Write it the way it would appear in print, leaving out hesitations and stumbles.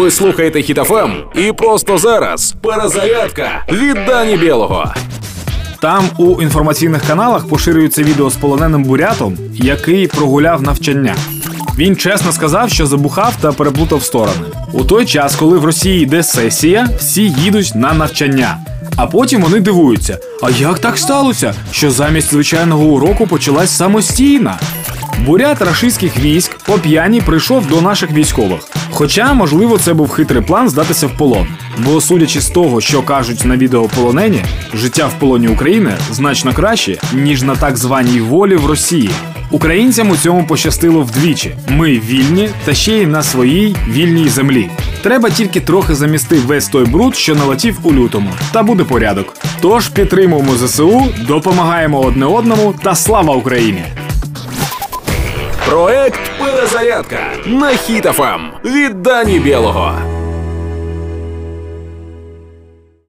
Ви слухаєте Хіт-Афем, і просто зараз перезарядка від Дані Бєлого. Там у інформаційних каналах поширюється відео з полоненим бурятом, який прогуляв навчання. Він чесно сказав, що забухав та переплутав сторони. У той час, коли в Росії йде сесія, всі їдуть на навчання. А потім вони дивуються, а як так сталося, що замість звичайного уроку почалась самостійна? Бурят рашистських військ по п'яні прийшов до наших військових. Хоча, можливо, це був хитрий план здатися в полон. Бо, судячи з того, що кажуть на відео полонені, життя в полоні України значно краще, ніж на так званій волі в Росії. Українцям у цьому пощастило вдвічі. Ми вільні, та ще й на своїй вільній землі. Треба тільки трохи замісти весь той бруд, що налетів у лютому. Та буде порядок. Тож підтримуємо ЗСУ, допомагаємо одне одному та слава Україні! Проект «Перезарядка» на Хіт-Афем від Дані Бєлого.